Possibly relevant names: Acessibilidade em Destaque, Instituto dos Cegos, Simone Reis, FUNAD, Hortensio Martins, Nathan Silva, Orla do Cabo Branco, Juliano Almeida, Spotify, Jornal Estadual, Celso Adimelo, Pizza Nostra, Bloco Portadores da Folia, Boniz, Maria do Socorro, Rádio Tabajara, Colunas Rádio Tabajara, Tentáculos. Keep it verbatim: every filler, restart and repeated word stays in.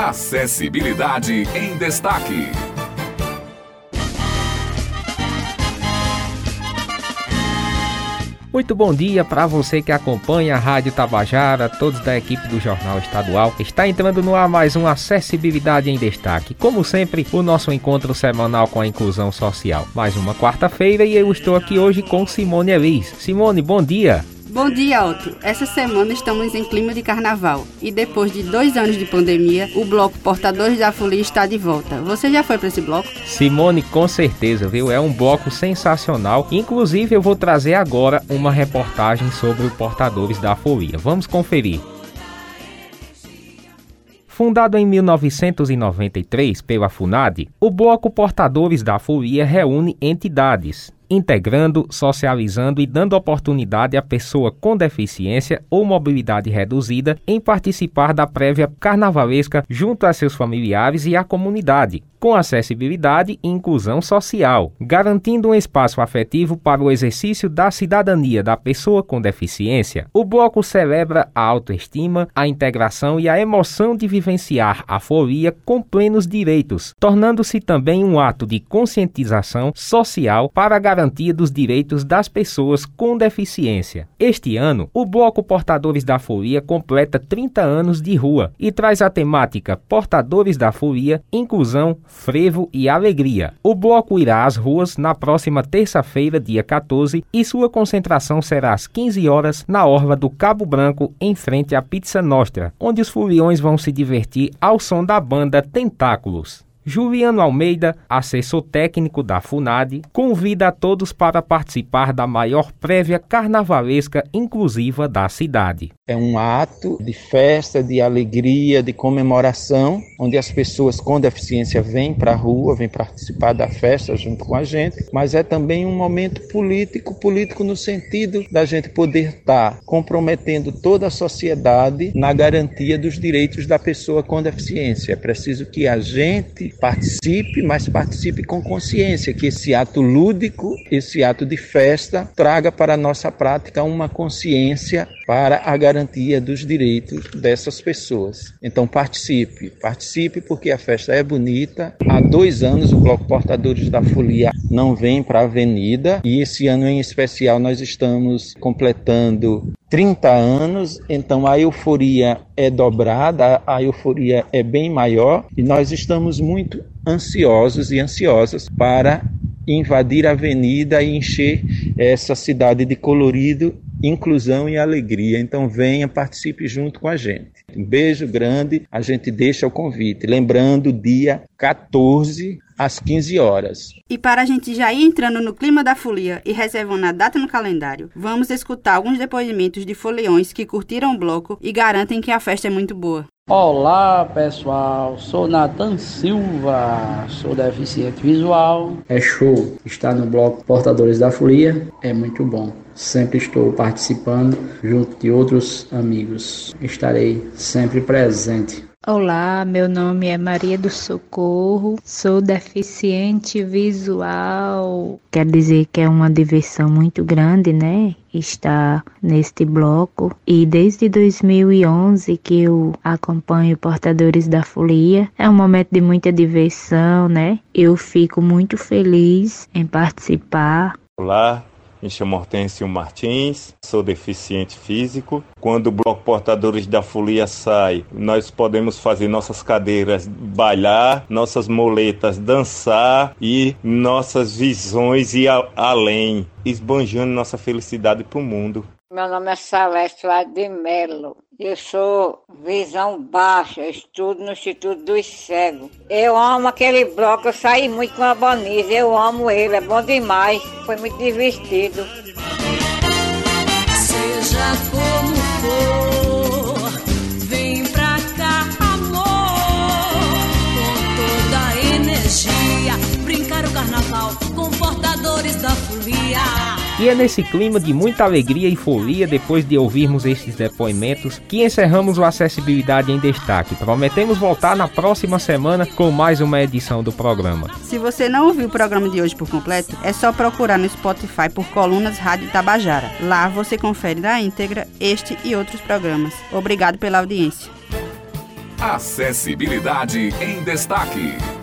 Acessibilidade em Destaque. Muito bom dia para você que acompanha a Rádio Tabajara, todos da equipe do Jornal Estadual. Está entrando no ar mais um Acessibilidade em Destaque. Como sempre, o nosso encontro semanal com a inclusão social. Mais uma quarta-feira e eu estou aqui hoje com Simone Reis. Simone, bom dia. Bom dia, Otto. Essa semana estamos em clima de carnaval e depois de dois anos de pandemia, o Bloco Portadores da Folia está de volta. Você já foi para esse bloco? Simone, com certeza, viu? É um bloco sensacional. Inclusive, eu vou trazer agora uma reportagem sobre os Portadores da Folia. Vamos conferir. Fundado em mil novecentos e noventa e três pela FUNAD, o Bloco Portadores da Folia reúne entidades, integrando, socializando e dando oportunidade à pessoa com deficiência ou mobilidade reduzida em participar da prévia carnavalesca junto a seus familiares e à comunidade, com acessibilidade e inclusão social, garantindo um espaço afetivo para o exercício da cidadania da pessoa com deficiência. O bloco celebra a autoestima, a integração e a emoção de vivenciar a folia com plenos direitos, tornando-se também um ato de conscientização social para a garantia dos direitos das pessoas com deficiência. Este ano, o Bloco Portadores da Folia completa trinta anos de rua e traz a temática Portadores da Folia, Inclusão, Frevo e Alegria. O bloco irá às ruas na próxima terça-feira, dia quatorze, e sua concentração será às quinze horas na Orla do Cabo Branco, em frente à Pizza Nostra, onde os foliões vão se divertir ao som da banda Tentáculos. Juliano Almeida, assessor técnico da FUNAD, convida a todos para participar da maior prévia carnavalesca inclusiva da cidade. É um ato de festa, de alegria, de comemoração, onde as pessoas com deficiência vêm para a rua, vêm participar da festa junto com a gente, mas é também um momento político, político no sentido da gente poder estar comprometendo toda a sociedade na garantia dos direitos da pessoa com deficiência. É preciso que a gente participe, mas participe com consciência, que esse ato lúdico, esse ato de festa, traga para a nossa prática uma consciência para a garantia garantia dos direitos dessas pessoas. Então participe, participe porque a festa é bonita. Há dois anos o Bloco Portadores da Folia não vem para a avenida e esse ano em especial nós estamos completando trinta anos, então a euforia é dobrada, a euforia é bem maior e nós estamos muito ansiosos e ansiosas para invadir a avenida e encher essa cidade de colorido, inclusão e alegria. Então venha, participe junto com a gente. Um beijo grande, a gente deixa o convite. Lembrando, dia quatorze, às quinze horas. E para a gente já ir entrando no clima da folia e reservando a data no calendário, vamos escutar alguns depoimentos de foliões que curtiram o bloco e garantem que a festa é muito boa. Olá pessoal, sou Nathan Silva, sou deficiente visual. É show estar no Bloco Portadores da Folia, é muito bom. Sempre estou participando junto de outros amigos. Estarei sempre presente. Olá, meu nome é Maria do Socorro, sou deficiente visual. Quer dizer que é uma diversão muito grande, né? Estar neste bloco. E desde dois mil e onze que eu acompanho Portadores da Folia. É um momento de muita diversão, né? Eu fico muito feliz em participar. Olá. Me chamo Hortensio Martins, sou deficiente físico. Quando o Bloco Portadores da Folia sai, nós podemos fazer nossas cadeiras bailar, nossas moletas dançar e nossas visões ir além, esbanjando nossa felicidade para o mundo. Meu nome é Celso Adimelo, eu sou visão baixa, estudo no Instituto dos Cegos. Eu amo aquele bloco, eu saí muito com a Boniz, eu amo ele, é bom demais, foi muito divertido. Seja como for, vem pra cá, amor, com toda a energia, brincar o carnaval com Portadores da Folia. E é nesse clima de muita alegria e folia, depois de ouvirmos estes depoimentos, que encerramos o Acessibilidade em Destaque. Prometemos voltar na próxima semana com mais uma edição do programa. Se você não ouviu o programa de hoje por completo, é só procurar no Spotify por Colunas Rádio Tabajara. Lá você confere na íntegra este e outros programas. Obrigado pela audiência. Acessibilidade em Destaque.